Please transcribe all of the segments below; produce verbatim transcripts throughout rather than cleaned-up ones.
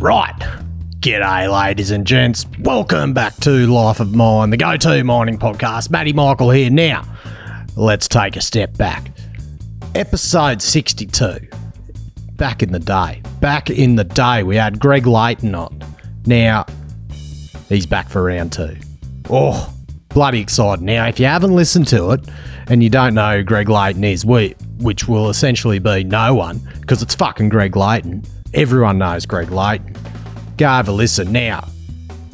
Right, g'day ladies and gents, welcome back to Life of Mine, the go-to mining podcast. Matty Michael here. Now, let's take a step back. Episode sixty-two, back in the day, back in the day we had Greg Layton on. Now, he's back for round two. Oh, bloody exciting. Now, if you haven't listened to it and you don't know who Greg Layton is, we, which will essentially be no one, because it's fucking Greg Layton. Everyone knows Greg Layton. Go have a listen. Now,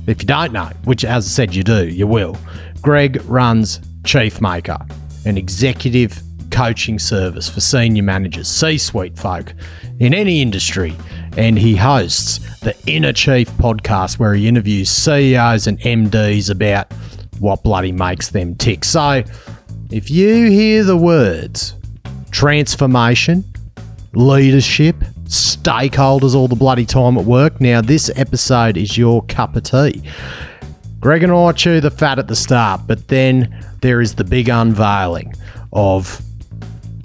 if you don't know, which as I said you do, you will, Greg runs Chiefmaker, an executive coaching service for senior managers, C-suite folk in any industry, and he hosts the Inner Chief podcast where he interviews C E Os and M Ds about what bloody makes them tick. So, if you hear the words transformation, leadership, stakeholders all the bloody time at work, now this episode is your cup of tea. Greg and I chew the fat at the start, but then there is the big unveiling of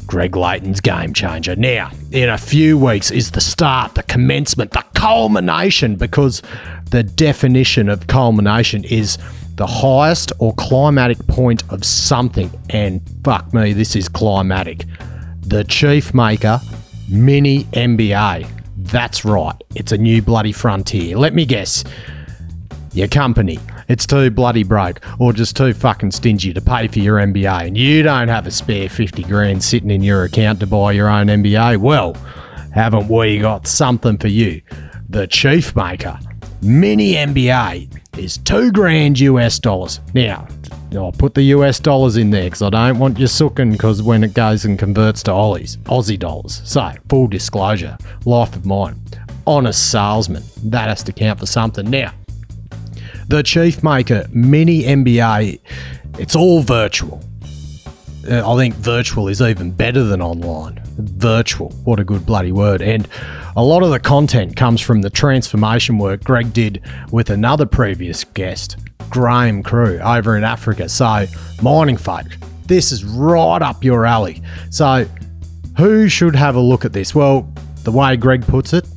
Greg Layton's game changer. Now, in a few weeks is the start, the commencement, the culmination, because the definition of culmination is the highest or climatic point of something, and fuck me, this is climatic. The Chiefmaker Mini M B A. That's right. It's a new bloody frontier. Let me guess. Your company, it's too bloody broke or just too fucking stingy to pay for your M B A and you don't have a spare fifty grand sitting in your account to buy your own M B A. Well, haven't we got something for you? The Chiefmaker Mini M B A is two grand U S dollars. Now, I'll put the U S dollars in there because I don't want you sooking because when it goes and converts to Aussies, Aussie dollars. So, full disclosure, Life of Mine, honest salesman, that has to count for something. Now, the Chiefmaker Mini M B A, it's all virtual. I think virtual is even better than online. Virtual, what a good bloody word. And a lot of the content comes from the transformation work Greg did with another previous guest, Graeme Crew, over in Africa. So, mining folk, this is right up your alley. So, who should have a look at this? Well, the way Greg puts it,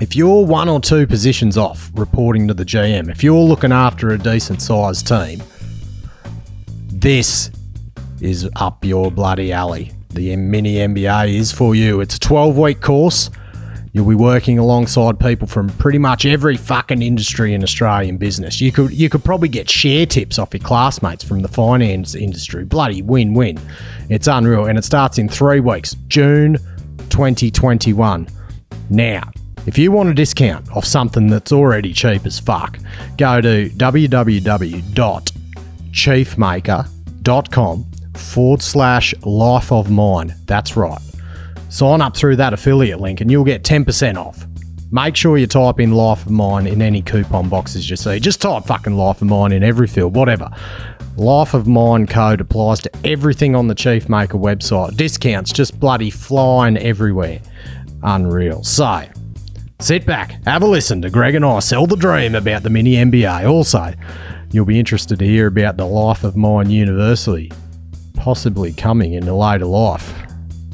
if you're one or two positions off reporting to the G M, if you're looking after a decent sized team, this is up your bloody alley. The Mini M B A is for you. It's a twelve week course. You'll be working alongside people from pretty much every fucking industry in Australian business. You could you could probably get share tips off your classmates from the finance industry. Bloody win-win. It's unreal. And it starts in three weeks, June twenty twenty-one. Now, if you want a discount off something that's already cheap as fuck, go to w w w dot chiefmaker dot com forward slash life of mine. That's right. Sign up through that affiliate link and you'll get ten percent off. Make sure you type in Life of Mine in any coupon boxes you see. Just type fucking Life of Mine in every field, whatever. Life of Mine code applies to everything on the Chiefmaker website. Discounts just bloody flying everywhere. Unreal. So, sit back, have a listen to Greg and I sell the dream about the Mini M B A. Also, you'll be interested to hear about the Life of Mine University possibly coming in a later life.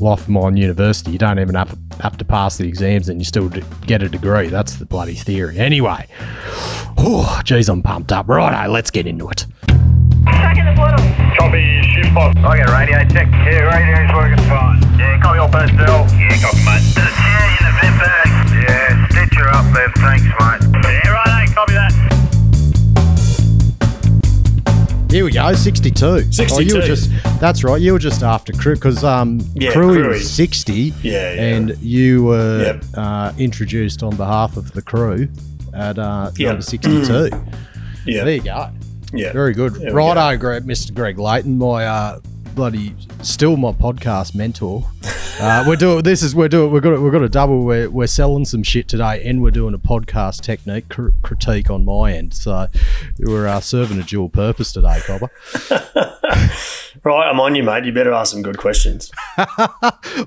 Life of Mine University, you don't even have, have to pass the exams and you still get a degree. That's the bloody theory. Anyway, oh, geez, I'm pumped up. Righto, let's get into it. Second the portal. Copy, shift box. Okay, radio check. Yeah, radio's working fine. Yeah, copy all personnel. Yeah, copy, mate. The chair in the vent bag. Yeah, stitcher up there, thanks, mate. Yeah, righto, copy that. Here we go, sixty-two. sixty-two. Oh, you were just, that's right, you were just after Crew, because um, yeah, Crew was sixty, yeah, yeah, and you were yep. uh, introduced on behalf of the Crew at uh, yep. number sixty-two. Yeah. There you go. Yeah. Very good. There righto, go. Mister Greg Layton, my uh, bloody, still my podcast mentor. uh, we're doing, this is, we're doing, we've got, we've got a double, we're, we're selling some shit today and we're doing a podcast technique cr- critique on my end. So we're uh, serving a dual purpose today, Cobber. Right, I'm on you, mate. You better ask some good questions.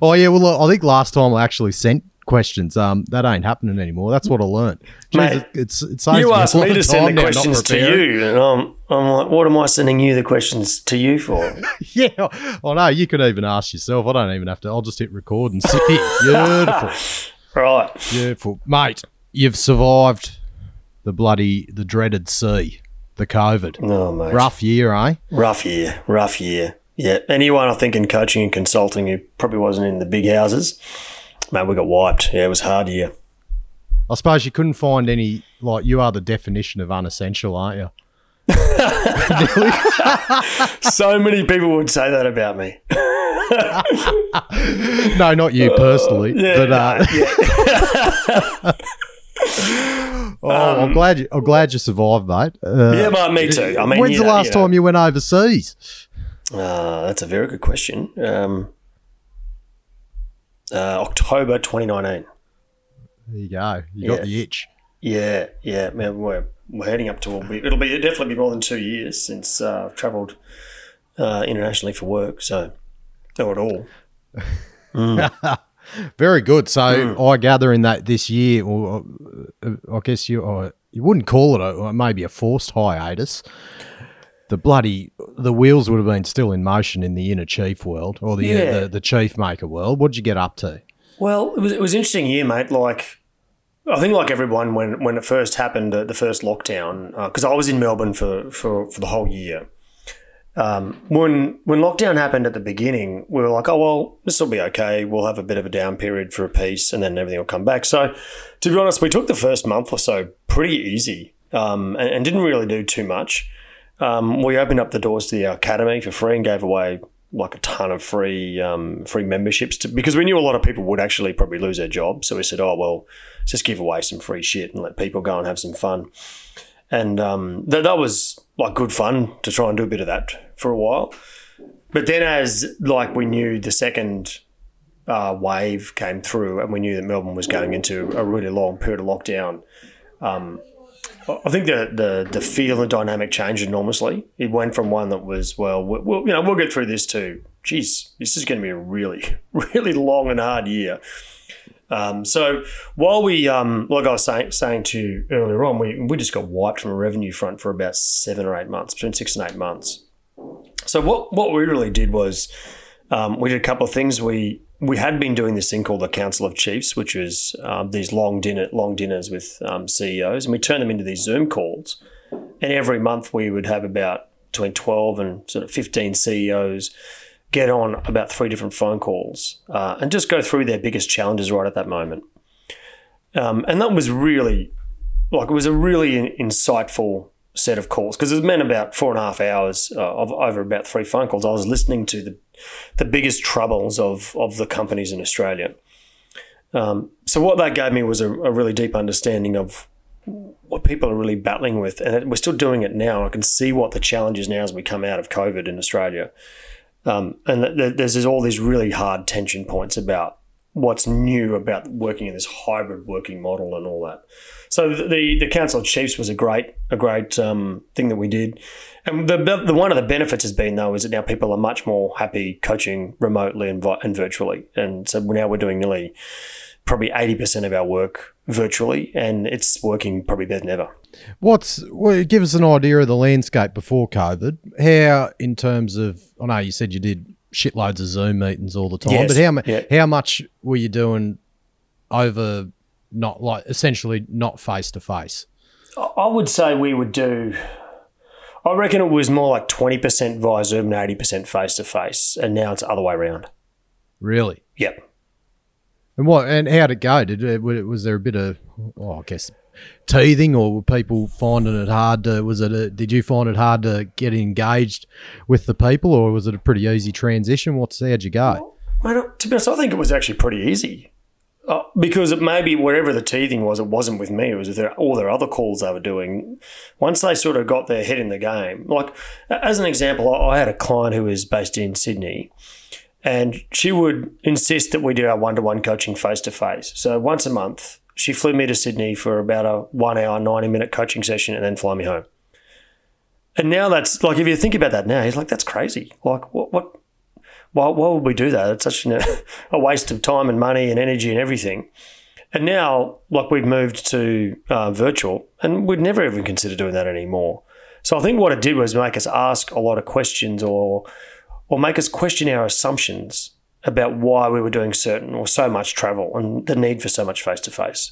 Oh, yeah. Well, look, I think last time I actually sent questions. Um, that ain't happening anymore. That's what I learned. Jeez, mate, it, it's, it's you asked me to send the questions to you and I'm, I'm like, what am I sending you the questions to you for? Yeah. Oh, no, you could even ask yourself. I don't even have to. I'll just hit record and sit here. Beautiful. Right. Beautiful. Mate, you've survived the bloody, the dreaded C, the COVID. Oh, mate. Rough year, eh? Rough year, rough year. Yeah, anyone I think in coaching and consulting who probably wasn't in the big houses, mate, we got wiped. Yeah, it was a hard year. I suppose you couldn't find any, like, you are the definition of unessential, aren't you? So many people would say that about me. No, not you personally. Uh, yeah, but uh, yeah. Oh, um, I'm glad you I'm glad you survived, mate. Uh, yeah, mate, me too. I mean, when's the know, last you know, time you went overseas? Uh, that's a very good question. Um, uh, October twenty nineteen. There you go. You yeah. got the itch. Yeah, yeah. Man, we're we're heading up to a, it'll be it'll definitely be more than two years since uh, I've travelled uh, internationally for work. So, not at all. Mm. Very good. So mm. I gather in that this year, or I guess you or you wouldn't call it a maybe a forced hiatus. The bloody the wheels would have been still in motion in the Inner Chief world or the yeah. the, the Chief Maker world. What'd you get up to? Well, it was it was an interesting year, mate. Like I think, like everyone, when when it first happened, uh, the first lockdown, because uh, I was in Melbourne for for, for the whole year. Um, when when lockdown happened at the beginning, we were like, oh well, this will be okay. We'll have a bit of a down period for a piece, and then everything will come back. So, to be honest, we took the first month or so pretty easy, um, and, and didn't really do too much. Um, we opened up the doors to the academy for free and gave away like a ton of free um, free memberships to, because we knew a lot of people would actually probably lose their job. So we said, oh well, let's just give away some free shit and let people go and have some fun. And um, th- that was like good fun to try and do a bit of that for a while. But then as like we knew the second uh, wave came through and we knew that Melbourne was going into a really long period of lockdown, um, I think the, the the feel and dynamic changed enormously. It went from one that was, well, we'll you know, we'll get through this too. Geez, this is going to be a really, really long and hard year. Um, so while we, um, like I was saying, saying to you earlier on, we we just got wiped from a revenue front for about seven or eight months, between six and eight months. So what what we really did was um, we did a couple of things. We we had been doing this thing called the Council of Chiefs, which is um, these long dinner long dinners with um, C E Os, and we turned them into these Zoom calls. And every month we would have about between twelve and sort of fifteen C E Os get on about three different phone calls uh, and just go through their biggest challenges right at that moment. Um, and that was really, like it was a really in- insightful set of calls because it meant about four and a half hours uh, of over about three phone calls. I was listening to the the biggest troubles of, of the companies in Australia. Um, so what that gave me was a, a really deep understanding of what people are really battling with. And we're still doing it now. I can see what the challenge is now as we come out of COVID in Australia. Um, and th- th- there's all these really hard tension points about what's new about working in this hybrid working model and all that. So the the Council of Chiefs was a great a great um, thing that we did, and the, the one of the benefits has been though is that now people are much more happy coaching remotely and, vi- and virtually, and so now we're doing nearly probably eighty percent of our work virtually, and it's working probably better than ever. What's well, give us an idea of the landscape before COVID. How in terms of, I know you said you did shitloads of Zoom meetings all the time, yes, but how yeah. how much were you doing over, not like essentially not face to face? I would say we would do, I reckon it was more like twenty percent via Zoom and eighty percent face to face, and now it's the other way around. Really? Yep. And what? And how did it go? Did it, was there a bit of, oh, I guess, teething, or were people finding it hard to? Was it? A, did you find it hard to get engaged with the people, or was it a pretty easy transition? What's how'd you go? Well, to be honest, I think it was actually pretty easy uh, because it maybe wherever the teething was, it wasn't with me. It was with their, all their other calls they were doing. Once they sort of got their head in the game, like as an example, I, I had a client who was based in Sydney. And she would insist that we do our one-to-one coaching face-to-face. So once a month, she flew me to Sydney for about a one-hour, ninety-minute coaching session and then fly me home. And now that's – like if you think about that now, he's like, that's crazy. Like what – what? Why, why would we do that? It's such an, a waste of time and money and energy and everything. And now like we've moved to uh, virtual, and we'd never even consider doing that anymore. So I think what it did was make us ask a lot of questions or – or make us question our assumptions about why we were doing certain or so much travel and the need for so much face-to-face.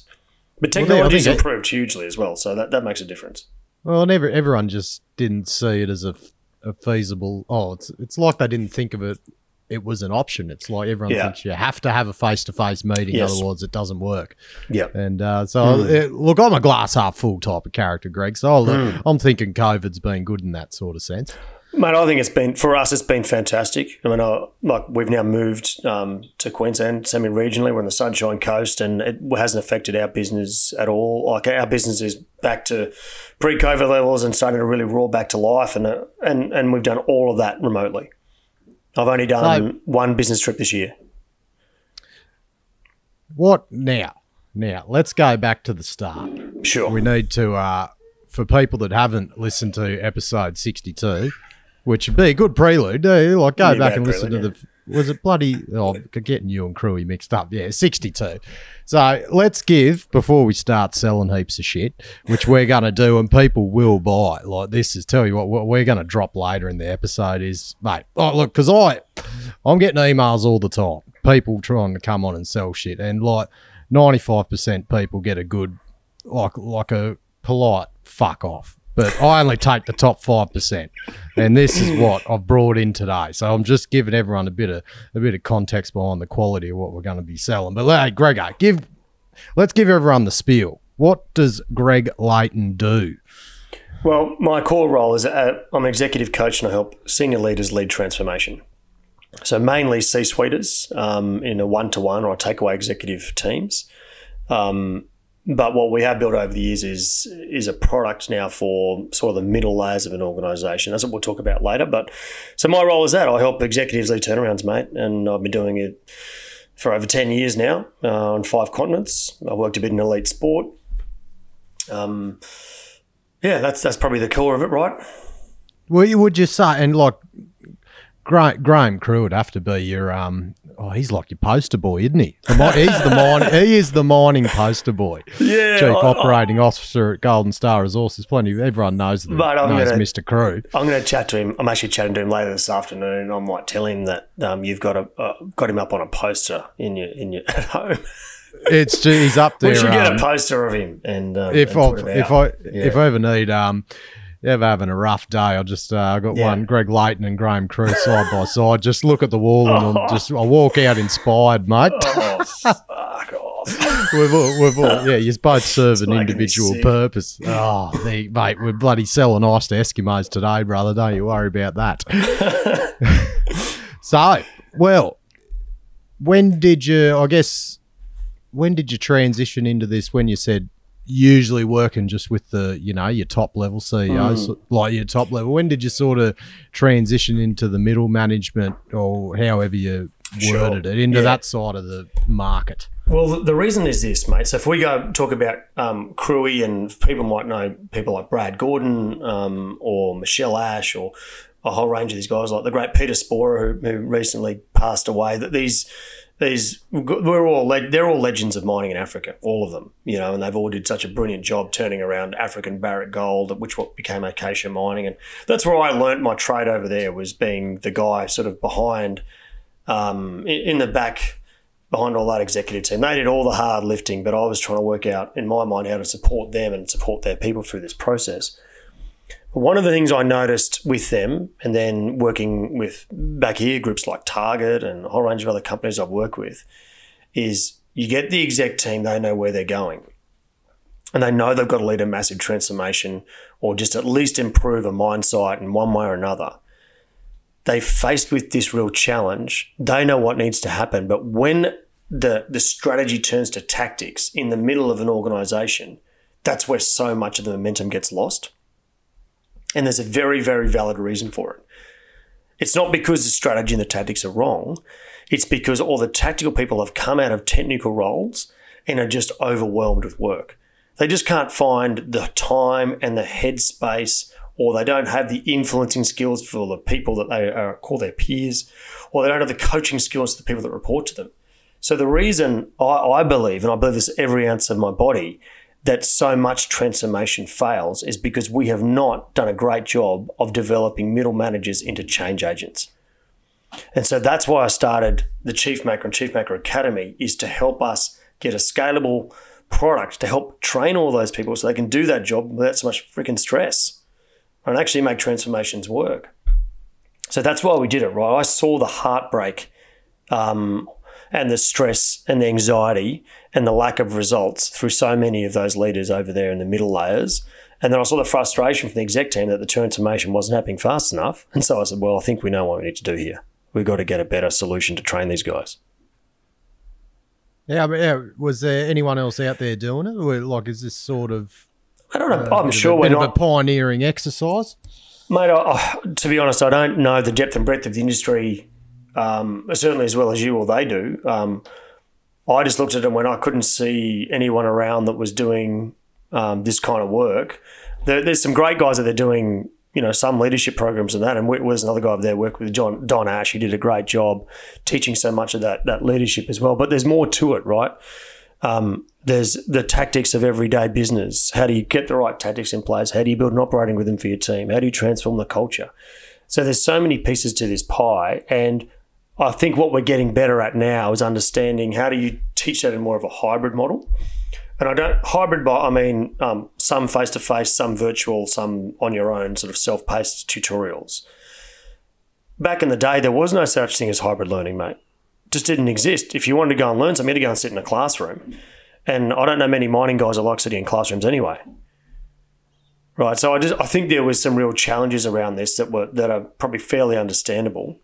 But technology's well, they, improved it, hugely as well, so that, that makes a difference. Well, and every, everyone just didn't see it as a, a feasible... Oh, it's it's like they didn't think of it. It was an option. It's like everyone yeah. thinks you have to have a face-to-face meeting, yes. otherwise it doesn't work. Yeah. And uh, so, mm. it, look, I'm a glass-half-full type of character, Greg, so I'll, mm. I'm thinking COVID's been good in that sort of sense. Mate, I think it's been, for us, it's been fantastic. I mean, I, like we've now moved um, to Queensland semi-regionally. We're on the Sunshine Coast and it hasn't affected our business at all. Like our business is back to pre-COVID levels and starting to really roar back to life, and uh, and, and we've done all of that remotely. I've only done so, one business trip this year. What now? Now, let's go back to the start. Sure. We need to, uh, for people that haven't listened to episode sixty-two... Which would be a good prelude. Eh? Like, go yeah, back and listen prelude, to yeah. the... Was it bloody... Oh, getting you and Crewy mixed up. Yeah, sixty-two. So, let's give, before we start selling heaps of shit, which we're going to do and people will buy. Like, this is... Tell you what, what we're going to drop later in the episode is... Mate, oh, look, because I, I'm getting emails all the time. People trying to come on and sell shit. And, like, ninety-five percent people get a good... Like, like a polite fuck off. But I only take the top five percent, and this is what I've brought in today. So I'm just giving everyone a bit of a bit of context behind the quality of what we're going to be selling. But hey, Gregor, give let's give everyone the spiel. What does Greg Layton do? Well, my core role is uh, I'm an executive coach, and I help senior leaders lead transformation. So mainly C-suiters um, in a one-to-one or a takeaway executive teams. Um But what we have built over the years is is a product now for sort of the middle layers of an organisation. That's what we'll talk about later. But so my role is that I help executives lead turnarounds, mate, and I've been doing it for over ten years now uh, on five continents. I've worked a bit in elite sport. Um, yeah, that's that's probably the core of it, right? Well, you would just say, and like Graeme Crew would have to be your um. Oh, he's like your poster boy, isn't he? The mi- he's the mine. He is the mining poster boy. Yeah, Chief I, Operating I, Officer at Golden Star Resources. Plenty of, everyone knows the, knows gonna, Mister Crew. I'm going to chat to him. I'm actually chatting to him later this afternoon, and I might tell him that um, you've got a uh, got him up on a poster in your in your at home. It's he's up there. We should get um, a poster of him. And um, if and I if I yeah. if I ever need um. Ever having a rough day, I just uh, I got yeah. one Greg Layton and Graeme Crew side by side. Just look at the wall and oh. just I walk out inspired, mate. Oh, fuck off! we've all, we've all, yeah, you both serve it's an individual purpose. Oh, the, mate, we're bloody selling ice to Eskimos today, brother. Don't you worry about that. So, well, when did you? I guess when did you transition into this? When you said. Usually working just with the, you know, your top level C E Os, mm. like your top level. When did you sort of transition into the middle management or however you worded sure. it, into yeah. that side of the market? Well, the, the reason is this, mate. So if we go talk about um, Crewy, and people might know people like Brad Gordon um, or Michelle Ash or a whole range of these guys, like the great Peter Sporer who, who recently passed away, that these... These we're all they're all legends of mining in Africa, all of them, you know, and they've all did such a brilliant job turning around African Barrick Gold, which what became Acacia Mining, and that's where I learnt my trade over there, was being the guy sort of behind, um, in the back, behind all that executive team. They did all the hard lifting, but I was trying to work out in my mind how to support them and support their people through this process. One of the things I noticed with them, and then working with back here groups like Target and a whole range of other companies I've worked with, is you get the exec team, they know where they're going. And they know they've got to lead a massive transformation or just at least improve a mine site in one way or another. They're faced with this real challenge. They know what needs to happen. But when the, the strategy turns to tactics in the middle of an organisation, that's where so much of the momentum gets lost. And there's a very, very valid reason for it. It's not because the strategy and the tactics are wrong. It's because all the tactical people have come out of technical roles and are just overwhelmed with work. They just can't find the time and the headspace, or they don't have the influencing skills for the people that they are, call their peers, or they don't have the coaching skills for the people that report to them. So the reason I, I believe, and I believe this every ounce of my body, that so much transformation fails is because we have not done a great job of developing middle managers into change agents. And so that's why I started the Chiefmaker and Chiefmaker Academy, is to help us get a scalable products to help train all those people so they can do that job without so much freaking stress and actually make transformations work. So that's why we did it, right? I saw the heartbreak um, and the stress and the anxiety and the lack of results through so many of those leaders over there in the middle layers. And then I saw the frustration from the exec team that the transformation wasn't happening fast enough. And so I said, well, I think we know what we need to do here. We've got to get a better solution to train these guys. Yeah, I mean, yeah. Was there anyone else out there doing it? Or like, is this sort of... I don't know. Uh, I'm sure we're not... A bit of a pioneering exercise? Mate, I, I, to be honest, I don't know the depth and breadth of the industry, um, certainly as well as you or they do. Um, I just looked at them when I couldn't see anyone around that was doing um, this kind of work. There, there's some great guys that they're doing, you know, some leadership programs and that. And we, there's another guy over there working with John, Don Ash. He did a great job teaching so much of that that leadership as well. But there's more to it, right? Um, there's the tactics of everyday business. How do you get the right tactics in place? How do you build an operating rhythm for your team? How do you transform the culture? So there's so many pieces to this pie. And I think what we're getting better at now is understanding how do you teach that in more of a hybrid model. And I don't hybrid by, I mean, um, some face-to-face, some virtual, some on your own sort of self-paced tutorials. Back in the day, there was no such thing as hybrid learning, mate. Just didn't exist. If you wanted to go and learn something, you had to go and sit in a classroom. And I don't know many mining guys that like sitting in classrooms anyway. Right. So I just I think there was some real challenges around this that were that are probably fairly understandable.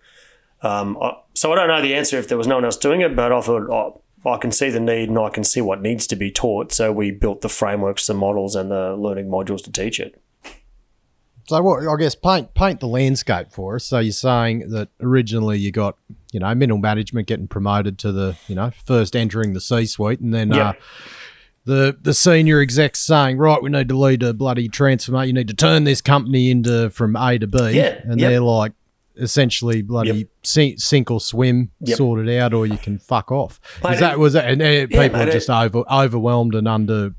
Um, I, so I don't know the answer if there was no one else doing it, but I thought oh, I can see the need and I can see what needs to be taught. So we built the frameworks, the models, and the learning modules to teach it. So what, I guess paint paint the landscape for us. So you're saying that originally you got, you know, middle management getting promoted to the, you know, first entering the C-suite, and then yep. uh, the the senior execs saying, right, we need to lead a bloody transformation. You need to turn this company into from A to B, yeah. and yep. they're like essentially bloody yep. sink, sink or swim, yep. sorted out, or you can fuck off. Mate, Is that was that, and uh, people yeah, mate, are just over overwhelmed and under.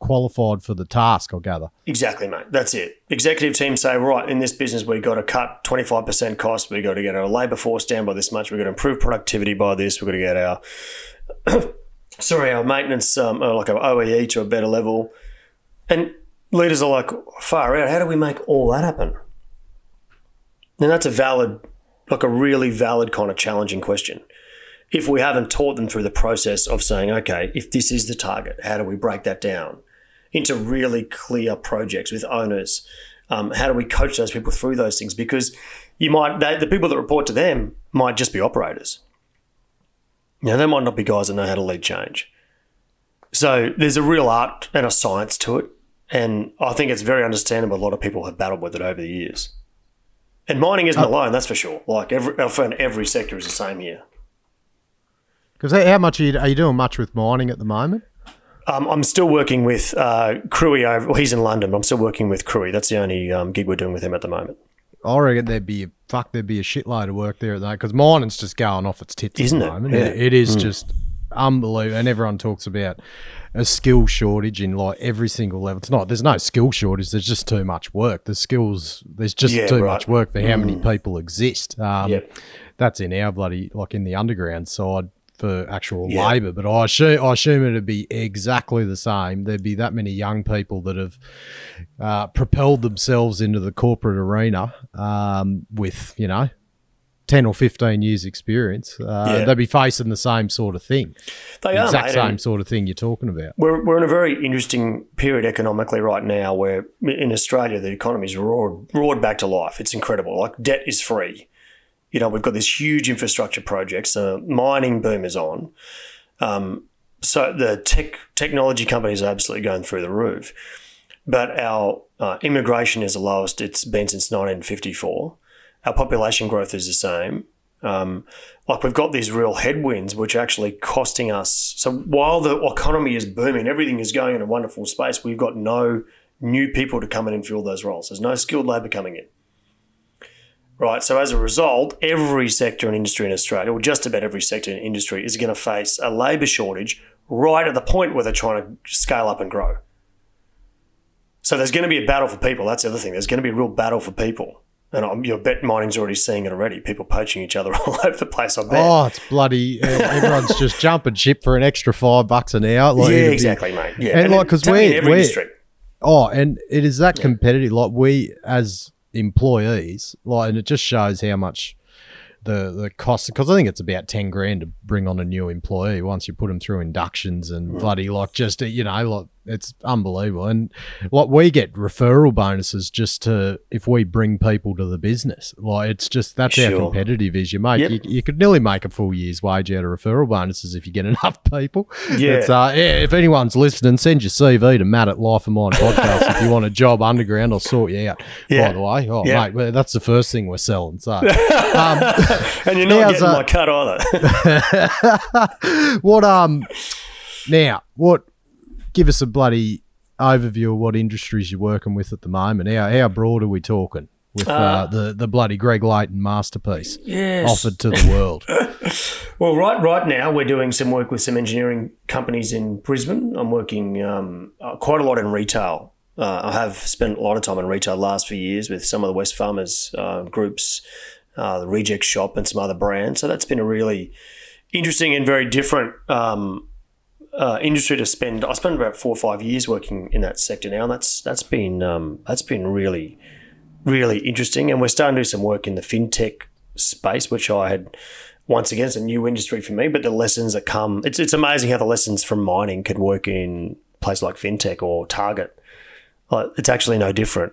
Qualified for the task, I gather. Exactly, mate. That's it. Executive teams say, right, in this business, we've got to cut twenty-five percent cost. We've got to get our labour force down by this much. We've got to improve productivity by this. We've got to get our, sorry, our maintenance, um, like our O E E to a better level. And leaders are like, far out, how do we make all that happen? And that's a valid, like a really valid kind of challenging question. If we haven't taught them through the process of saying, okay, if this is the target, how do we break that down into really clear projects with owners? Um, how do we coach those people through those things? Because you might they, the people that report to them might just be operators. You know, they might not be guys that know how to lead change. So there's a real art and a science to it, and I think it's very understandable. A lot of people have battled with it over the years, and mining isn't oh. alone. That's for sure. Like every, I find every sector is the same here. Because how much are you, are you doing much with mining at the moment? Um, I'm still working with uh, Crewy. Well, he's in London. I'm still working with Crewy. That's the only um, gig we're doing with him at the moment. I reckon there'd be a, fuck, there'd be a shitload of work there at the moment because mining's just going off its tits Isn't at the it? moment. Yeah. It, it is mm. just unbelievable. And everyone talks about a skill shortage in like every single level. It's not. There's no skill shortage. There's just too much work. The skills, there's just yeah, too right. much work for how mm. many people exist. Um, yep. That's in our bloody, like in the underground side. For actual yeah. labour, but I assume, I assume it'd be exactly the same. There'd be that many young people that have uh, propelled themselves into the corporate arena um, with, you know, ten or fifteen years experience. Uh, yeah. They'd be facing the same sort of thing. They are, exact mate, same sort of thing you're talking about. We're we're in a very interesting period economically right now where in Australia the economy's roared, roared back to life. It's incredible. Like debt is free. You know, we've got this huge infrastructure project, so mining boom is on. Um, so the tech technology companies are absolutely going through the roof. But our uh, immigration is the lowest it's been since nineteen fifty-four. Our population growth is the same. Um, like we've got these real headwinds which are actually costing us. So while the economy is booming, everything is going in a wonderful space, we've got no new people to come in and fill those roles. There's no skilled labour coming in. Right, so as a result, every sector and industry in Australia, or just about every sector and industry, is going to face a labour shortage right at the point where they're trying to scale up and grow. So there's going to be a battle for people. That's the other thing. There's going to be a real battle for people. And I'm, you bet mining's already seeing it already. People poaching each other all over the place, I bet. Oh, it's bloody. Uh, everyone's just jumping ship for an extra five bucks an hour. Like, yeah, exactly, be, mate. Yeah. And, and like, because we're in every we're, industry. Oh, and it is that yeah. competitive. Like, we as employees, like, and it just shows how much the, the cost, because I think it's about ten grand to bring on a new employee once you put them through inductions and mm. bloody, like, just, you know, like, it's unbelievable. And like, we get referral bonuses just to, if we bring people to the business, like, it's just, that's sure. how competitive is you make. Yep. You, you could nearly make a full year's wage out of referral bonuses if you get enough people. Yeah. It's, uh, yeah, if anyone's listening, send your C V to Matt at Life of Mine Podcast. If you want a job underground, I'll sort you out, yeah. by the way. Oh, yeah. mate, well, that's the first thing we're selling. So, um, and you're not getting uh, my cut either. What, um, now, what, give us a bloody overview of what industries you're working with at the moment. How, how broad are we talking with uh, uh, the, the bloody Greg Layton masterpiece yes. offered to the world? Well, right right now we're doing some work with some engineering companies in Brisbane. I'm working um, quite a lot in retail. Uh, I have spent a lot of time in retail the last few years with some of the Wesfarmers uh, groups, uh, the Reject Shop and some other brands. So that's been a really interesting and very different um Uh, industry to spend. I spent about four or five years working in that sector now, and that's that's been um, that's been really, really interesting. And we're starting to do some work in the fintech space, which I had, once again, it's a new industry for me. But the lessons that come, it's it's amazing how the lessons from mining could work in places like fintech or Target. Like, it's actually no different,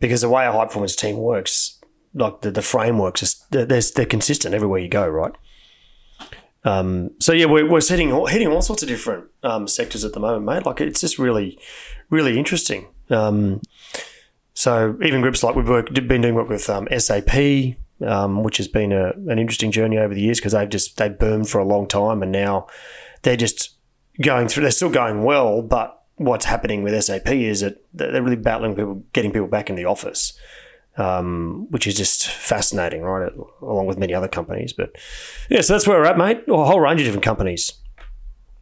because the way a high performance team works, like the the frameworks, is, they're, they're consistent everywhere you go, right? Um, so yeah, we're we're hitting hitting all sorts of different um, sectors at the moment, mate. Like, it's just really, really interesting. Um, so even groups like we've worked, been doing work with um, S A P, um, which has been a, an interesting journey over the years, because they've just they've boomed for a long time, and now they're just going through. They're still going well, but what's happening with S A P is that they're really battling people, getting people back in the office, um, which is just fascinating, right? Along with many other companies. But yeah, so that's where we're at, mate. A whole range of different companies.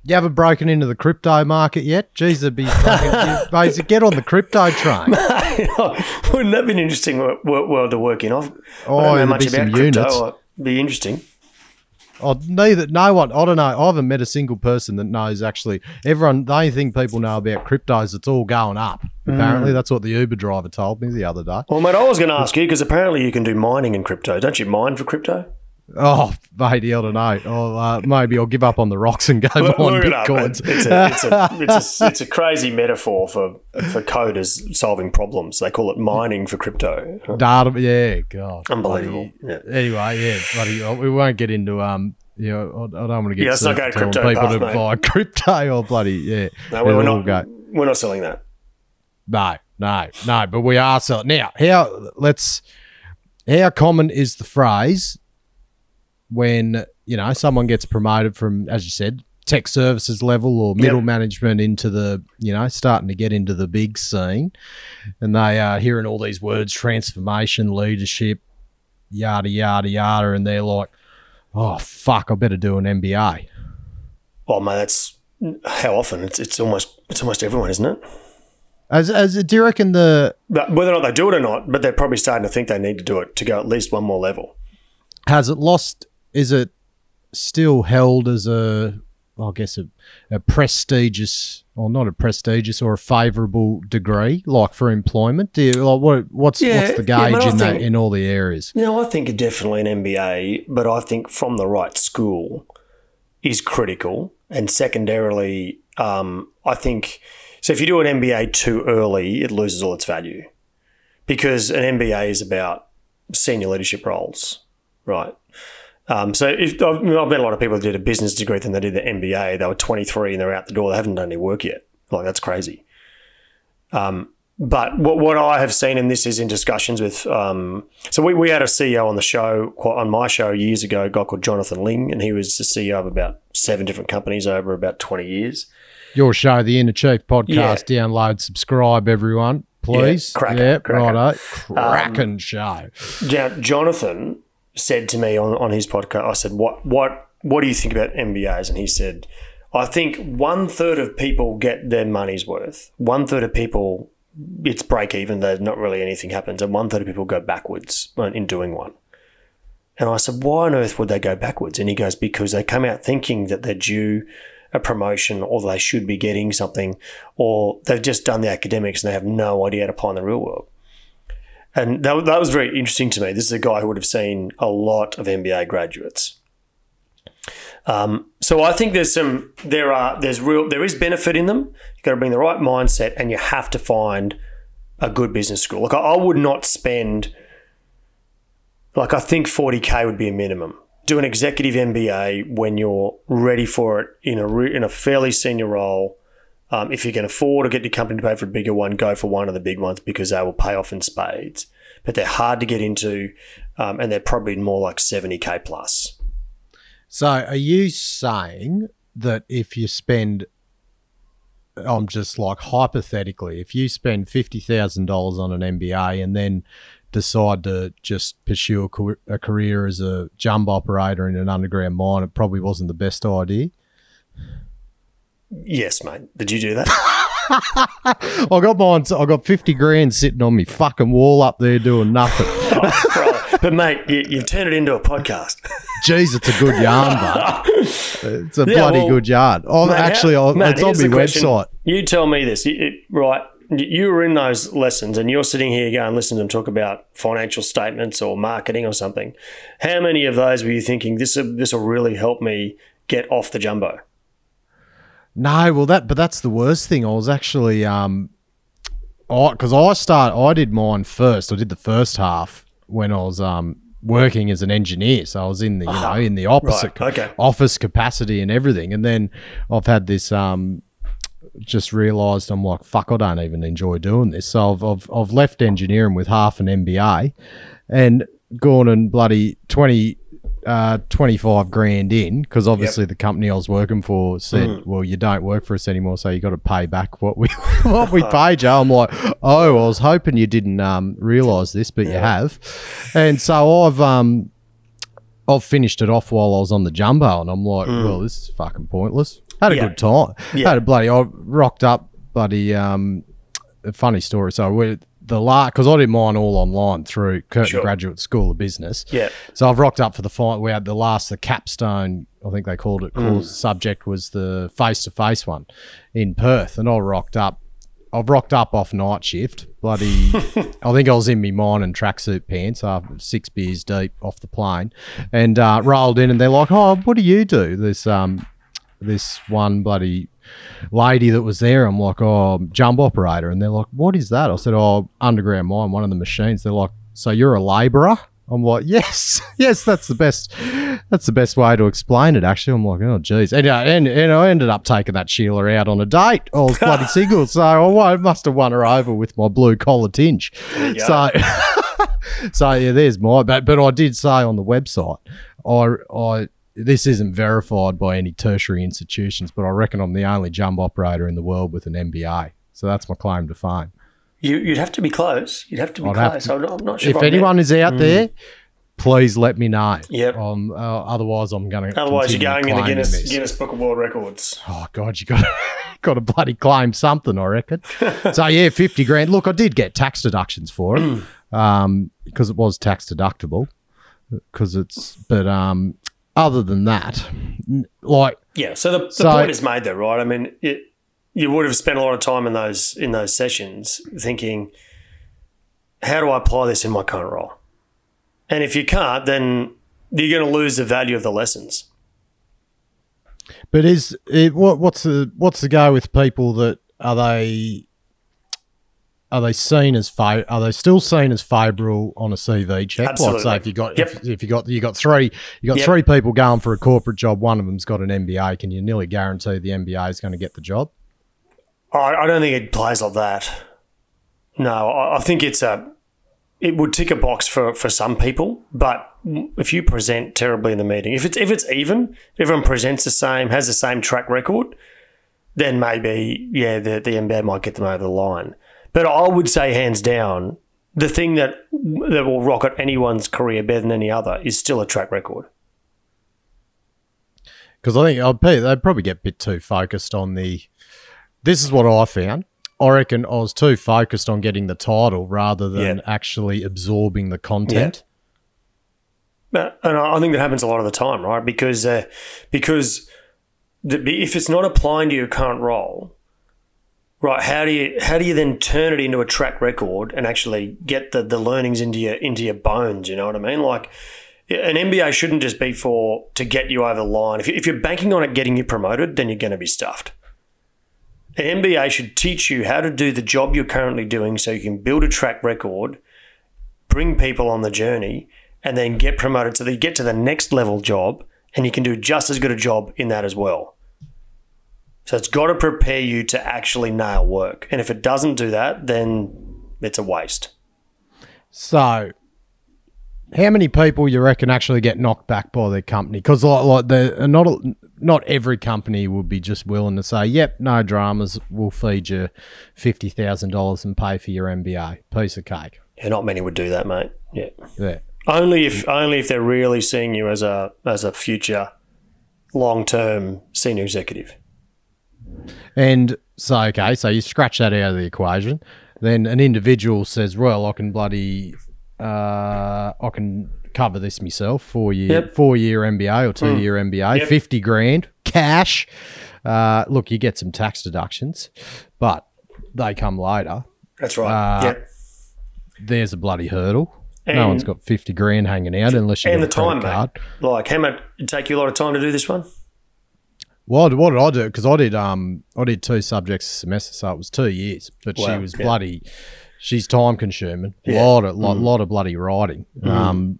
You haven't broken into the crypto market yet? Jeez, it'd be fucking amazing. Get on the crypto train. Mate, oh, wouldn't that be an interesting world to work in? I've, oh, I don't know much about crypto. Units. It'd be interesting. Oh, neither, no one, I don't know. I haven't met a single person that knows, actually. Everyone, the only thing people know about crypto is it's all going up. Apparently, mm. that's what the Uber driver told me the other day. Well, mate, I was going to ask you, because apparently you can do mining in crypto. Don't you mine for crypto? Oh, mate, I don't know. I'll, uh, maybe I'll give up on the rocks and go look, mine look bitcoins. It it's, a, it's, a, it's, a, it's a crazy metaphor for, for coders solving problems. They call it mining for crypto. Data, yeah, God, unbelievable. Yeah. Anyway, yeah, buddy, we won't get into um. You know, I don't want to get yeah, to telling people path, to mate. buy crypto or bloody yeah. No, we're not. Go. We're not selling that. No, no, no. But we are selling now. How let's. How common is the phrase? When, you know, someone gets promoted from, as you said, tech services level or middle yep. management into the, you know, starting to get into the big scene, and they are hearing all these words, transformation, leadership, yada, yada, yada, and they're like, oh, fuck, I better do an M B A. Well, mate, that's how often. It's it's almost it's almost everyone, isn't it? As, as do you reckon the... But whether or not they do it or not, but they're probably starting to think they need to do it to go at least one more level. Has it lost... Is it still held as a, I guess, a, a prestigious, or not a prestigious, or a favourable degree, like for employment? Do you, like what, what's yeah, what's the gauge yeah, in think, that in all the areas? You know, I think definitely an M B A, but I think from the right school is critical. And secondarily, um, I think so. If you do an M B A too early, it loses all its value, because an M B A is about senior leadership roles, right? Um, so if, I've, I've met a lot of people who did a business degree, then they did the M B A. They were twenty-three and they're out the door. They haven't done any work yet. Like, that's crazy. Um, but what, what I have seen in this is in discussions with um, – so we, we had a C E O on the show, on my show years ago, a guy called Jonathan Ling, and he was the C E O of about seven different companies over about twenty years. Your show, the Inner Chief podcast, yeah. Download, subscribe, everyone, please. Yeah, cracking, yeah, cracking. Righto. Cracking um, show. Yeah, Jonathan – said to me on, on his podcast, I said, what what what do you think about M B As? And he said, I think one third of people get their money's worth. One third of people it's break even, there's not really anything happens, and one third of people go backwards in doing one. And I said, why on earth would they go backwards? And he goes, because they come out thinking that they're due a promotion, or they should be getting something, or they've just done the academics and they have no idea how to apply in the real world. And that, that was very interesting to me. This is a guy who would have seen a lot of M B A graduates. Um, so I think there's some, there are, there's real, there is benefit in them. You've got to bring the right mindset, and you have to find a good business school. Like I, I would not spend, like I think forty K would be a minimum. Do an executive M B A when you're ready for it in a re- in a fairly senior role. Um, if you can afford to get your company to pay for a bigger one, go for one of the big ones because they will pay off in spades. But they're hard to get into, um, and they're probably more like seventy K plus. So are you saying that if you spend, I'm just like hypothetically, if you spend fifty thousand dollars on an M B A and then decide to just pursue a career as a jump operator in an underground mine, it probably wasn't the best idea? Yes, mate. Did you do that? I got mine. I got fifty grand sitting on me fucking wall up there doing nothing. Oh, but mate, you, you've turned it into a podcast. Jeez, it's a good yarn, bud. It's a yeah, bloody well, good yarn. Oh, mate, actually, how, I, mate, it's on my website. You tell me this, it, it, right? You were in those lessons and you're sitting here going, listen to them talk about financial statements or marketing or something. How many of those were you thinking, this this will really help me get off the jumbo? No, well, that but that's the worst thing. I was actually, um, I because I start, I did mine first. I did the first half when I was um working as an engineer, so I was in the you uh-huh. know in the opposite right. okay. office capacity and everything. And then I've had this um. just realised I'm like, fuck, I don't even enjoy doing this. So I've, I've I've left engineering with half an M B A and gone and bloody twenty, uh, twenty-five grand in because obviously yep. the company I was working for said, mm. well, you don't work for us anymore, so you got to pay back what we what we paid you. I'm like, oh, I was hoping you didn't um, realise this, but yeah. you have. And so I've um I've finished it off while I was on the jumbo, and I'm like, mm. well, this is fucking pointless. Had a yeah. good time. Yeah. Had a bloody. I rocked up, bloody. Um, a funny story. So we the last because I did mine all online through Curtin sure. Graduate School of Business. Yeah. So I've rocked up for the final. We had the last, the capstone. I think they called it. Mm. The subject was the face to face one in Perth, and I rocked up. I've rocked up off night shift. Bloody, I think I was in me mine and tracksuit pants after six beers deep off the plane, and uh, rolled in, and they're like, "Oh, what do you do?" This um. this one bloody lady that was there, I'm like, oh, jump operator. And they're like, what is that? I said, oh, underground mine, one of the machines. They're like, so you're a labourer? I'm like, yes, yes, that's the best that's the best way to explain it, actually. I'm like, oh, geez. And, uh, and, and I ended up taking that Sheila out on a date. I was bloody single, so I must have won her over with my blue collar tinge. So, so, yeah, there's my, but, but I did say on the website, I, I, this isn't verified by any tertiary institutions, but I reckon I'm the only jump operator in the world with an M B A. So that's my claim to fame. You, you'd have to be close. You'd have to be I'd close. To, I'm, not, I'm not sure. If anyone there. is out mm. there, please let me know. Yep. Um, uh, otherwise, I'm going to. Otherwise, you're going in the Guinness this. Guinness Book of World Records. Oh God, you got got to bloody claim something, I reckon. So yeah, fifty grand. Look, I did get tax deductions for it um, because it was tax deductible. Because it's, but um. Other than that, like yeah. So the, the so, point is made there, right? I mean, it, you would have spent a lot of time in those in those sessions thinking, how do I apply this in my current role? And if you can't, then you're going to lose the value of the lessons. But is it, what what's the what's the go with people that are they are they seen as fa- are they still seen as favourable on a C V check? Absolutely. Like, so if you got yep. if, if you got you got three. You got yep. three people going for a corporate job. One of them's got an M B A. Can you nearly guarantee the M B A is going to get the job? I, I don't think it plays like that. No, I, I think it's a. It would tick a box for, for some people, but if you present terribly in the meeting, if it's if it's even, if everyone presents the same, has the same track record, then maybe yeah, the the M B A might get them over the line. But I would say, hands down, the thing that that will rocket anyone's career better than any other is still a track record. Because I think I'd be, they'd probably get a bit too focused on the. This is what I found. Oric and Oz too focused on getting the title rather than yeah. actually absorbing the content. Yeah. And I think that happens a lot of the time, right? Because uh, because the, if it's not applying to your current role, right? How do you how do you then turn it into a track record and actually get the, the learnings into your into your bones? You know what I mean? Like. An M B A shouldn't just be for to get you over the line. If, you, if you're banking on it getting you promoted, then you're going to be stuffed. An M B A should teach you how to do the job you're currently doing so you can build a track record, bring people on the journey, and then get promoted so that you get to the next level job and you can do just as good a job in that as well. So it's got to prepare you to actually nail work. And if it doesn't do that, then it's a waste. So... how many people you reckon actually get knocked back by their company? Because like, like the not not every company would be just willing to say, "Yep, no dramas. We'll feed you fifty thousand dollars and pay for your M B A. Piece of cake." Yeah, not many would do that, mate. Yeah, yeah. Only if only if they're really seeing you as a as a future long term senior executive. And so, okay, so you scratch that out of the equation. Then an individual says, "Well, I can bloody." Uh, I can cover this myself. Four year, yep. four year M B A or two mm. year M B A, yep. fifty grand cash. Uh, look, you get some tax deductions, but they come later. That's right. Uh, yep. There's a bloody hurdle. And no one's got fifty grand hanging out unless you and the time, card. Mate. Like, how much it take you a lot of time to do this one? Well, what did I do? Because I did, um, I did two subjects a semester, so it was two years. But wow, she was yeah. bloody. She's time consuming, a yeah. lot of lot, mm. lot of bloody writing. Mm. Um,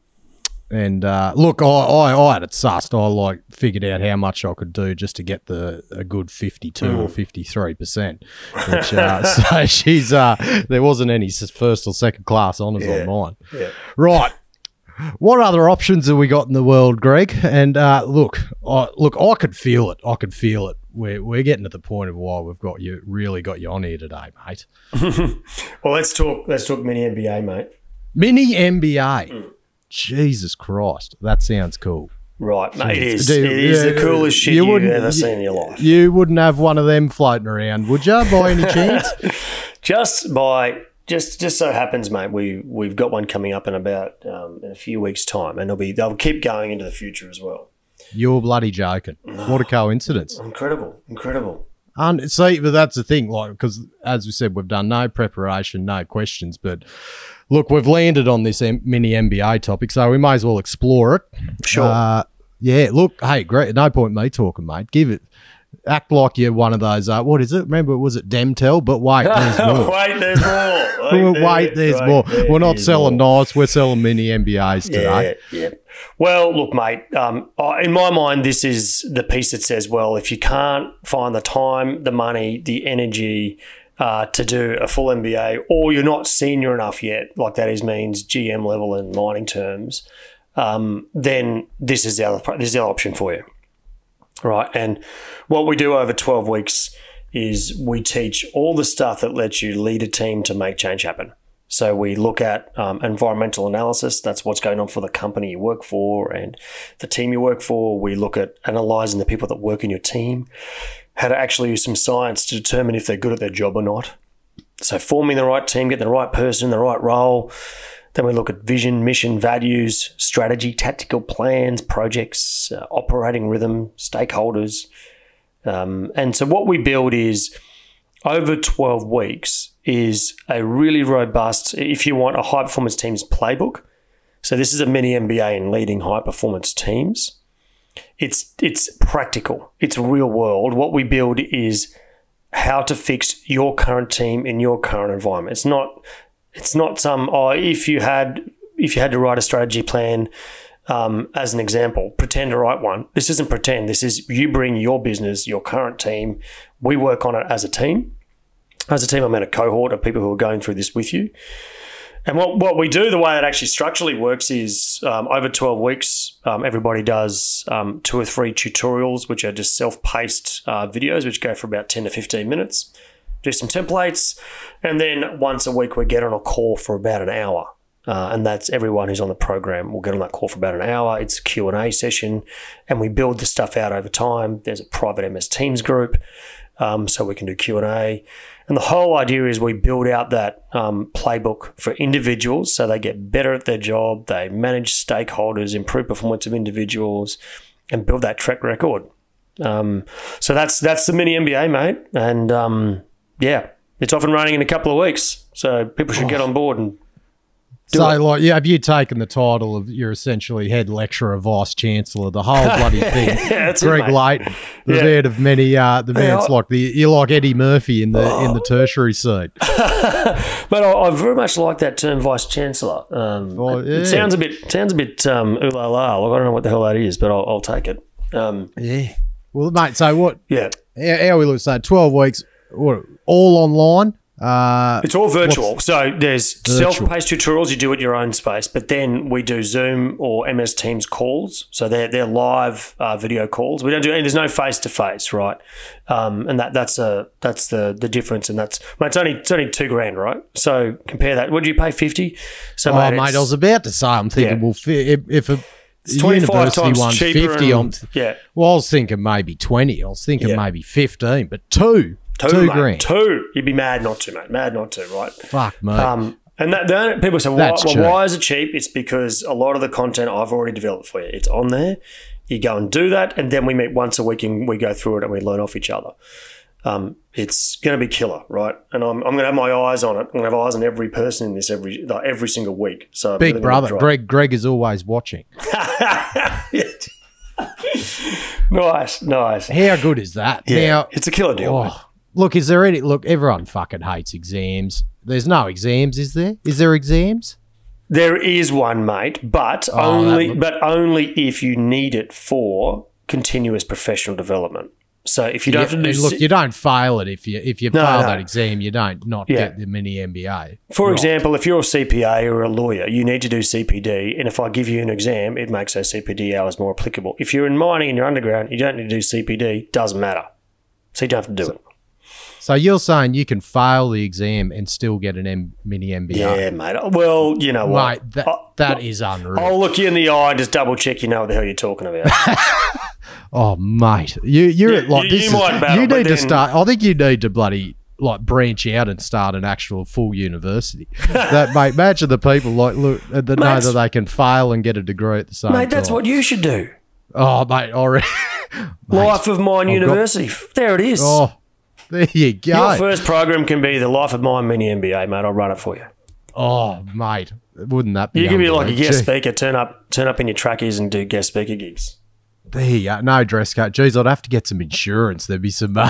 and uh, look, I, I, I had it sussed. I like figured out how much I could do just to get the a good fifty-two mm. or fifty-three percent. Which uh, so she's uh, there wasn't any first or second class honours yeah. on mine. Yeah. Right. What other options have we got in the world, Greg? And uh, look, I, look, I could feel it. I could feel it. We're we're getting to the point of why we've got you really got you on here today, mate. Well, let's talk. Let's talk mini M B A, mate. Mini M B A. Mm. Jesus Christ, that sounds cool. Right, mate. It is. Dude, it is yeah, the coolest shit you you've ever you, seen in your life. You wouldn't have one of them floating around, would you? By any chance? Just by. Just, just so happens, mate. We we've got one coming up in about um, in a few weeks' time, and they'll be they'll keep going into the future as well. You're bloody joking! What a coincidence! Incredible, incredible. And see, but that's the thing, like, because as we said, we've done no preparation, no questions, but look, we've landed on this M- mini M B A topic, so we may as well explore it. Sure. Uh, yeah. Look, hey, great. No point me talking, mate. Give it. Act like you're one of those, uh, what is it? Remember, was it Demtel? But wait, there's more. wait, there's more. Wait, wait there's wait, more. There, we're not selling more. knives. We're selling mini M B As today. Yeah, yeah. Well, look, mate, um, I, in my mind, this is the piece that says, well, if you can't find the time, the money, the energy uh, to do a full M B A, or you're not senior enough yet, like that is means G M level in mining terms, um, then this is, the other, this is the other option for you. Right, and what we do over twelve weeks is we teach all the stuff that lets you lead a team to make change happen. So we look at um, environmental analysis. That's what's going on for the company you work for and the team you work for. We look at analysing the people that work in your team, how to actually use some science to determine if they're good at their job or not. So forming the right team, getting the right person in the right role. Then we look at vision, mission, values, strategy, tactical plans, projects, uh, operating rhythm, stakeholders. Um, and so what we build is over twelve weeks is a really robust, if you want, a high-performance team's playbook. So this is a mini M B A in leading high-performance teams. It's, it's practical. It's real world. What we build is how to fix your current team in your current environment. It's not... It's not some, oh, if you had if you had to write a strategy plan um, as an example, pretend to write one. This isn't pretend. This is you bring your business, your current team. We work on it as a team. As a team, I'm in a cohort of people who are going through this with you. And what, what we do, the way it actually structurally works is um, over twelve weeks, um, everybody does um, two or three tutorials, which are just self-paced uh, videos, which go for about ten to fifteen minutes. Do some templates, and then once a week we get on a call for about an hour, uh, and that's everyone who's on the program will get on that call for about an hour. It's a Q and A session, and we build the stuff out over time. There's a private M S Teams group, um, so we can do Q and A. And the whole idea is we build out that um, playbook for individuals so they get better at their job, they manage stakeholders, improve performance of individuals, and build that track record. Um, so that's that's the mini M B A, mate. And um, yeah, it's off and running in a couple of weeks. So people should oh. get on board and do so, it. like, yeah, have you taken the title of you're essentially head lecturer, vice chancellor, the whole bloody thing? yeah, that's Greg Layton, the yeah. man of many. Uh, the man's hey, like the you're like Eddie Murphy in the oh. in the tertiary seat. But I, I very much like that term, vice chancellor. Um, oh, yeah. It sounds a bit sounds a bit um, ooh la la. Like, I don't know what the hell that is, but I'll, I'll take it. Um, yeah. Well, mate, so what? Yeah. How we look, so twelve weeks, what, all online? Uh, it's all virtual. So there's virtual. self-paced tutorials you do at your own space, but then we do Zoom or M S Teams calls. So they're, they're live uh, video calls. We don't do – there's no face-to-face, right? Um, and that that's a that's the the difference, and that's mate, it's only it's only two grand, right? So compare that. What did you pay, fifty? So, oh, mate, mate I was about to say, I'm thinking, yeah. well, if, if a – It's twenty-five times one's cheaper. fifty, and, th- yeah. Well, I was thinking maybe twenty. I was thinking yeah. maybe fifteen, but two. Two, two mate, grand. Two. You'd be mad not to, mate. Mad not to, right? Fuck, mate. Um, and that, that people say, well, well why is it cheap? It's because a lot of the content I've already developed for you. It's on there. You go and do that, and then we meet once a week and we go through it and we learn off each other. Um, it's going to be killer, right? And I'm, I'm going to have my eyes on it. I'm going to have eyes on every person in this every like, every single week. So big really brother, Greg. Greg is always watching. nice, nice. How good is that? Yeah, now, it's a killer deal. Oh, look, is there any? Look, everyone fucking hates exams. There's no exams, is there? Is there exams? There is one, mate, but oh, only, look- but only if you need it for continuous professional development. So if you don't yeah, have to do look, si- you don't fail it if you if you no, fail no. that exam, you don't not yeah. get the mini M B A. For right. example, if you're a C P A or a lawyer, you need to do C P D, and if I give you an exam, it makes those C P D hours more applicable. If you're in mining and you're underground, you don't need to do C P D. Doesn't matter. So you don't have to do so, it. So you're saying you can fail the exam and still get an M- mini M B A? Yeah, mate. Well, you know what? Mate, that, I, that look, is unreal. I'll look you in the eye and just double check you know what the hell you're talking about. Oh, mate, you, you're at yeah, like you, this. You, is, battle, you need then, to start. I think you need to bloody like branch out and start an actual full university. That mate, imagine the people like look that mate, know that they can fail and get a degree at the same mate, time. Mate, that's what you should do. Oh, mate, already. Life of Mine I've University. Got, there it is. Oh, there you go. Your first program can be the Life of Mine Mini M B A, mate. I'll run it for you. Oh, mate, wouldn't that be? You can be like a guest speaker. Turn up, turn up in your trackies and do guest speaker gigs. There you go. No dress code. Geez, I'd have to get some insurance. There'd be some uh,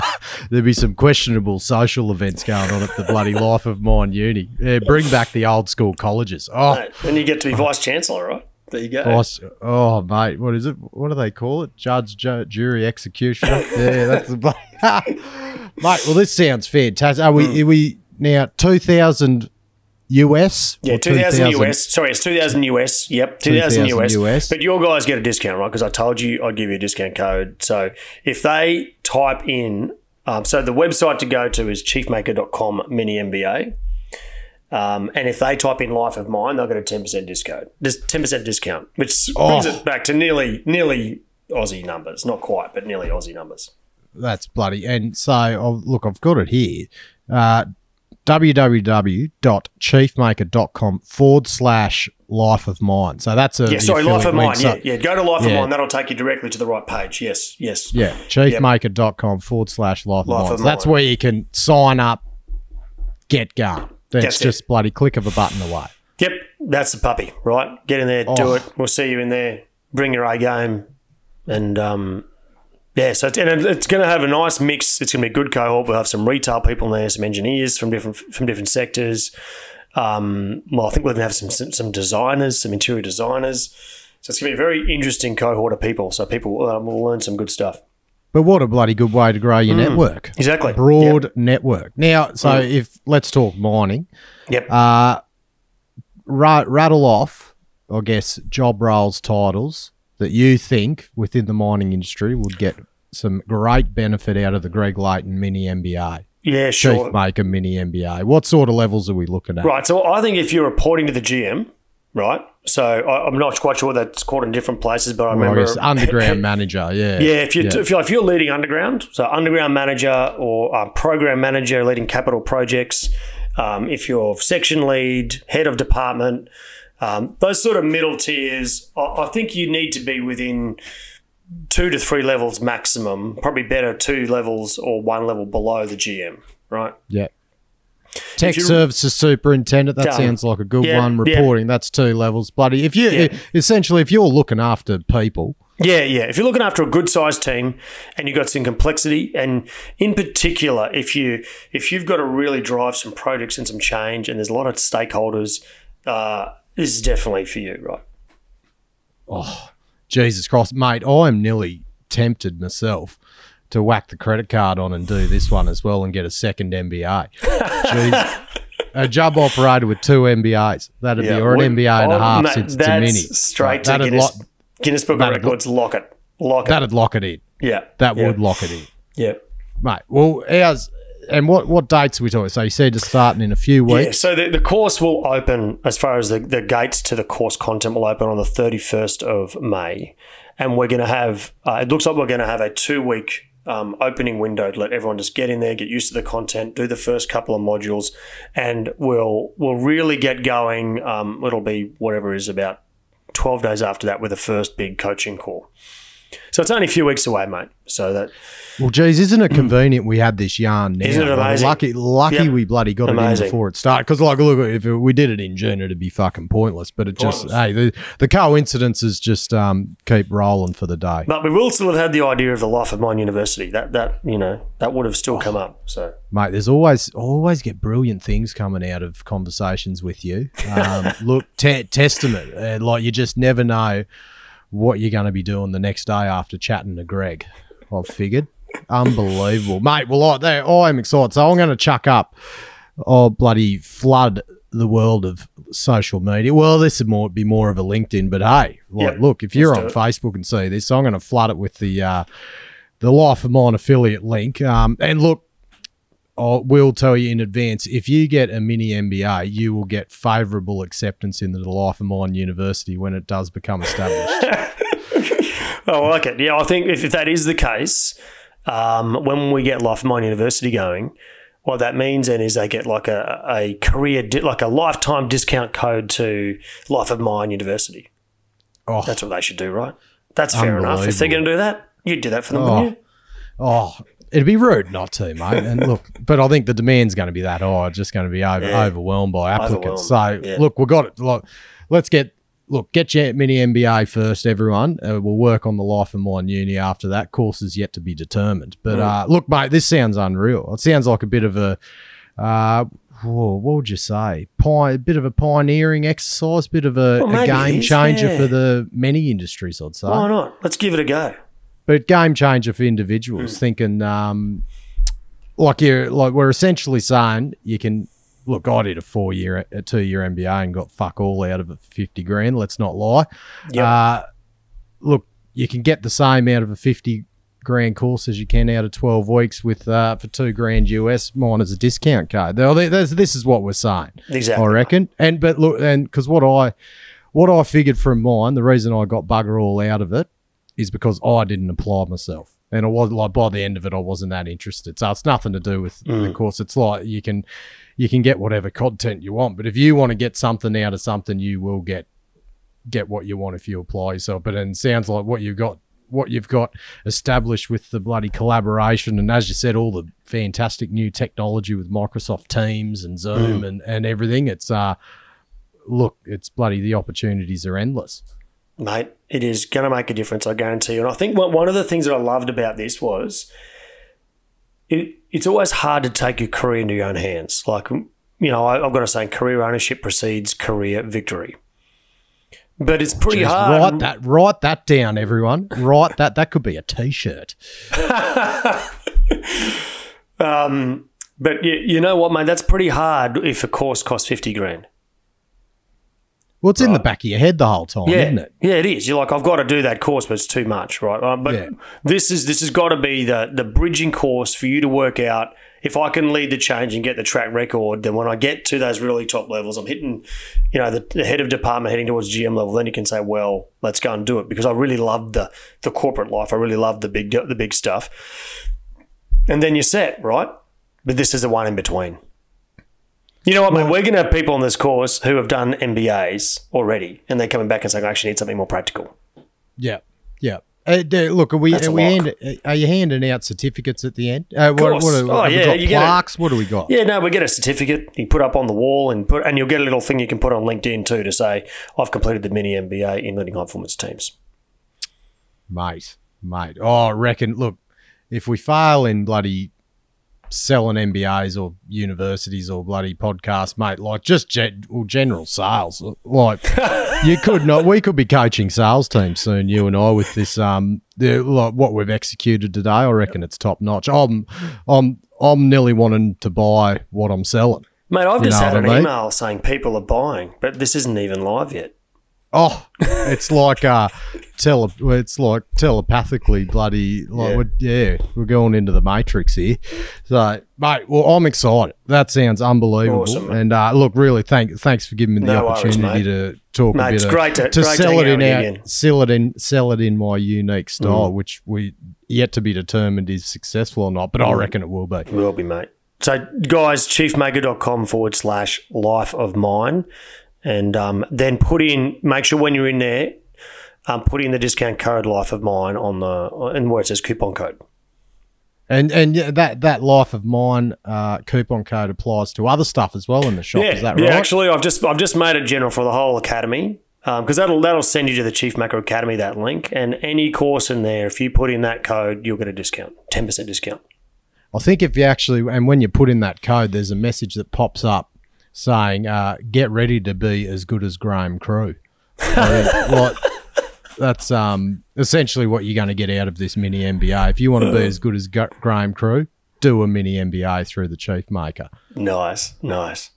there'd be some questionable social events going on at the bloody Life of Mine uni. Yeah, bring back the old school colleges. Oh, mate, then you get to be vice chancellor, right? There you go. Vice, oh, mate, what is it? What do they call it? Judge, ju- jury, executioner. Yeah, that's the bloody mate. Well, this sounds fantastic. Are we? Are we now two thousand? U S? Yeah, two thousand U S. Sorry, it's two thousand U S. Yep, two thousand U S. U S. But your guys get a discount, right? Because I told you I'd give you a discount code. So if they type in um, – so the website to go to is chiefmaker dot com mini M B A. Um, and if they type in Life of Mine, they'll get a ten percent discount, just ten percent discount, which brings oh. it back to nearly nearly Aussie numbers. Not quite, but nearly Aussie numbers. That's bloody – and so, oh, look, I've got it here. Uh www.chiefmaker.com forward slash life of mine. So that's a. Yeah, sorry, Life of Mine. Yeah, yeah, go to Life yeah. of Mine. That'll take you directly to the right page. Yes, yes. Yeah, chiefmaker dot com forward slash life of mine. So mine. That's where you can sign up, get going. That's, that's just it. Bloody click of a button away. Yep, that's the puppy, right? Get in there, oh. do it. We'll see you in there. Bring your A game and. um Yeah, so it's, and it's going to have a nice mix. It's going to be a good cohort. We'll have some retail people in there, some engineers from different from different sectors. Um, well, I think we're going to have some, some some designers, some interior designers. So it's going to be a very interesting cohort of people. So people um, will learn some good stuff. But what a bloody good way to grow your mm, network. Exactly. A broad yep. network. Now, so mm. if let's talk mining. Yep. Uh, r- rattle off, I guess, job roles, titles that you think within the mining industry would get some great benefit out of the Greg Layton mini M B A? Yeah, sure. Chief Maker mini M B A. What sort of levels are we looking at? Right, so I think if you're reporting to the G M, right, So I, I'm not quite sure what that's called in different places, but I remember well, I guess underground manager. Yeah, yeah. If you yeah. if you're, if you're leading underground, so underground manager or um, program manager leading capital projects, um, if you're section lead, head of department, um, those sort of middle tiers, I, I think you need to be within two to three levels maximum. Probably better two levels or one level below the G M, right? Yeah. Tech services superintendent, that done. sounds like a good yeah, one. Reporting, yeah. that's two levels. Bloody, if you yeah. essentially, if you're looking after people. Yeah, yeah. If you're looking after a good-sized team and you've got some complexity, and in particular, if, you, if you've got to really drive some projects and some change and there's a lot of stakeholders, uh, this is definitely for you, right? Oh, Jesus Christ. Mate, I'm nearly tempted myself to whack the credit card on and do this one as well and get a second M B A. Jeez. A job operator with two M B As. That'd yeah, be, or an M B A and a half mate, since it's a mini. Straight like, to Guinness, lo- Guinness Book of Records. Lo- lock it. Lock it. That'd lock it in. Yeah. That yeah. would lock it in. Yeah. Mate, well, ours, and what, what dates are we talking? So you said it's starting in a few weeks. Yeah, so the, the course will open, as far as the, the gates to the course content will open on the thirty-first of May. And we're going to have, uh, it looks like we're going to have a two-week Um, opening window to let everyone just get in there, get used to the content, do the first couple of modules, and we'll we'll really get going. Um, it'll be whatever it is, about twelve days after that with the first big coaching call. So it's only a few weeks away, mate. So that well, geez, isn't it convenient we had this yarn now? Isn't it amazing? Like, lucky, lucky yep. we bloody got amazing. it in before it started. Because like, look, if we did it in June, it'd be fucking pointless. But it pointless. just hey, the, the coincidences just um, keep rolling for the day. But we will still have had the idea of the Life of Mine University. That that you know that would have still oh. come up. So mate, there's always always get brilliant things coming out of conversations with you. Um, look, te- testament, uh, like you just never know what you're going to be doing the next day after chatting to Greg, I've figured. Unbelievable. Mate, well, I, there, I am excited. So I'm going to chuck up, oh, bloody flood the world of social media. Well, this would more, be more of a LinkedIn, but hey, like, yeah, look, if you're on it. Facebook and see this, so I'm going to flood it with the uh, the Life of Mine affiliate link. Um, and look, I will tell you in advance, if you get a mini M B A, you will get favourable acceptance in the Life of Mine University when it does become established. I like it. Yeah, I think if, if that is the case, um, when we get Life of Mine University going, what that means then is they get like a, a career, di- like a lifetime discount code to Life of Mine University. Oh, that's what they should do, right? That's fair enough. If they're going to do that, you'd do that for them, oh. wouldn't you? Oh, it'd be rude not to, mate. And look, but I think the demand's going to be that high. It's just going to be over, yeah. overwhelmed by applicants. Overwhelmed. So, yeah. look, we've got it. Look, let's get look get your mini M B A first, everyone. Uh, we'll work on the Life of Mine Uni after that. Course is yet to be determined. But mm. uh, look, mate, this sounds unreal. It sounds like a bit of a uh, whoa, what would you say? Pi- a bit of a pioneering exercise, bit of a, well, a game is, changer yeah. for the many industries, I'd say. Why not? Let's give it a go. But game changer for individuals, mm. thinking um, like you're like we're essentially saying you can look. I did a four year, a two year M B A and got fuck all out of it, for fifty grand. Let's not lie. Yep. Uh, look, you can get the same out of a fifty grand course as you can out of twelve weeks with uh, for two grand U S minus a discount code. This is what we're saying, exactly. I reckon. And but look, and because what I what I figured from mine, the reason I got bugger all out of it is because I didn't apply myself. And I was like, by the end of it, I wasn't that interested. So it's nothing to do with mm. the course. It's like you can you can get whatever content you want, but if you want to get something out of something, you will get get what you want if you apply yourself. But it sounds like what you've got what you've got established with the bloody collaboration and, as you said, all the fantastic new technology with Microsoft Teams and Zoom mm. and, and everything. It's uh look, it's bloody the opportunities are endless. Mate, it is going to make a difference, I guarantee you. And I think one of the things that I loved about this was it, it's always hard to take your career into your own hands. Like, you know, I, I've got to say, career ownership precedes career victory. But it's pretty Jeez, hard. Write that, write that down, everyone. Write that. That could be a T-shirt. um, but you, you know what, mate? That's pretty hard if a course costs fifty grand. Well, it's right. in the back of your head the whole time, yeah. isn't it? Yeah, it is. You're like, I've got to do that course, but it's too much, right? Uh, but yeah. this is this has got to be the the bridging course for you to work out. If I can lead the change and get the track record, then when I get to those really top levels, I'm hitting, you know, the, the head of department heading towards G M level. Then you can say, well, let's go and do it because I really love the the corporate life. I really love the big the big stuff. And then you're set, right? But this is the one in between. You know what, well, mate? We're going to have people on this course who have done M B As already, and they're coming back and saying, I actually need something more practical. Yeah, yeah. Uh, look, are we, are, we hand, are you handing out certificates at the end? Uh, what, what are, oh, yeah. You plaques? Get a, what do we got? Yeah, no, we get a certificate you put up on the wall, and put, and you'll get a little thing you can put on LinkedIn too to say, I've completed the mini M B A in leading high-performance teams. Mate, mate. Oh, I reckon, look, if we fail in bloody selling M B As or universities or bloody podcasts, mate, like just gen- or general sales, like you could not, we could be coaching sales teams soon, you and I, with this um the, like what we've executed today. I reckon it's top notch. I'm I'm I'm nearly wanting to buy what I'm selling, mate. I've you just had an mean? email saying people are buying, but this isn't even live yet. Oh, it's like uh, tele. It's like telepathically bloody. Like yeah. We're, yeah, we're going into the matrix here. So, mate, well, I'm excited. That sounds unbelievable. Awesome, and uh, look, really, thank thanks for giving me the no opportunity worries, to talk mate, a bit. It's of, great to, to great sell it in our, sell it in, sell it in my unique style, mm. which we yet to be determined is successful or not. But mm. I reckon it will be. It will be, mate. So, guys, chiefmaker.com forward slash life of mine. And um, then put in, make sure when you're in there, um, put in the discount code Life of Mine on the, and where it says coupon code. And and that that Life of Mine uh, coupon code applies to other stuff as well in the shop. Yeah, is that right? Yeah, actually, I've just I've just made it general for the whole academy because um, that'll that'll send you to the Chief Maker Academy, that link, and any course in there. If you put in that code, you'll get a discount, ten percent discount. I think if you actually, and when you put in that code, there's a message that pops up saying, uh, get ready to be as good as Graeme Crew. I mean, like, that's um, essentially what you're going to get out of this mini M B A. If you want to be as good as G- Graeme Crew, do a mini M B A through the Chief Maker. Nice, nice.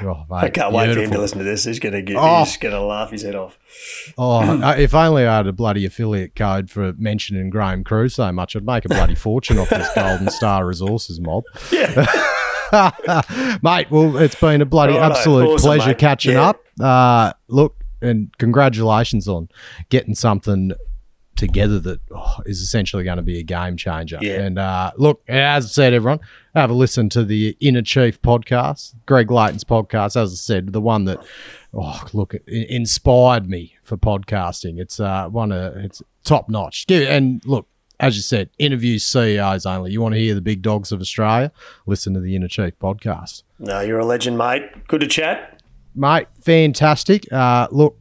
Oh, mate, I can't beautiful. wait for him to listen to this. He's going to get, oh. he's going to laugh his head off. Oh, if only I had a bloody affiliate code for mentioning Graeme Crew so much, I'd make a bloody fortune off this Golden Star Resources mob. Yeah. Mate, well, it's been a bloody right, absolute awesome, pleasure mate. catching yeah. up. Uh, look, and congratulations on getting something together that oh, is essentially going to be a game changer. Yeah. And uh, look, as I said, everyone, have a listen to the Inner Chief podcast, Greg Layton's podcast, as I said, the one that, oh, look, it inspired me for podcasting. It's uh, one of, it's top notch. And look, as you said, interview C E Os only. You want to hear the big dogs of Australia? Listen to the Inner Chief podcast. No, you're a legend, mate. Good to chat, mate. Fantastic. Uh, look,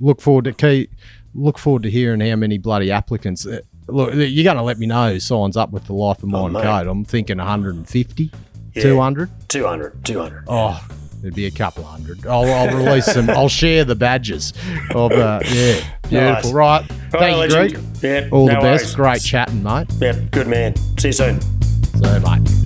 look forward to keep, look forward to hearing how many bloody applicants. Uh, look, you're going to let me know who signs up with the Life of Mine oh, code. I'm thinking one hundred fifty, yeah. two hundred, two hundred, two hundred. Oh, there'd be a couple hundred. I'll, I'll release them. I'll share the badges. Of uh, yeah, beautiful. Nice. Right. Thank you, Greg. Yep, All no the best. Worries. Great chatting, mate. Yep, good man. See you soon. See you, mate.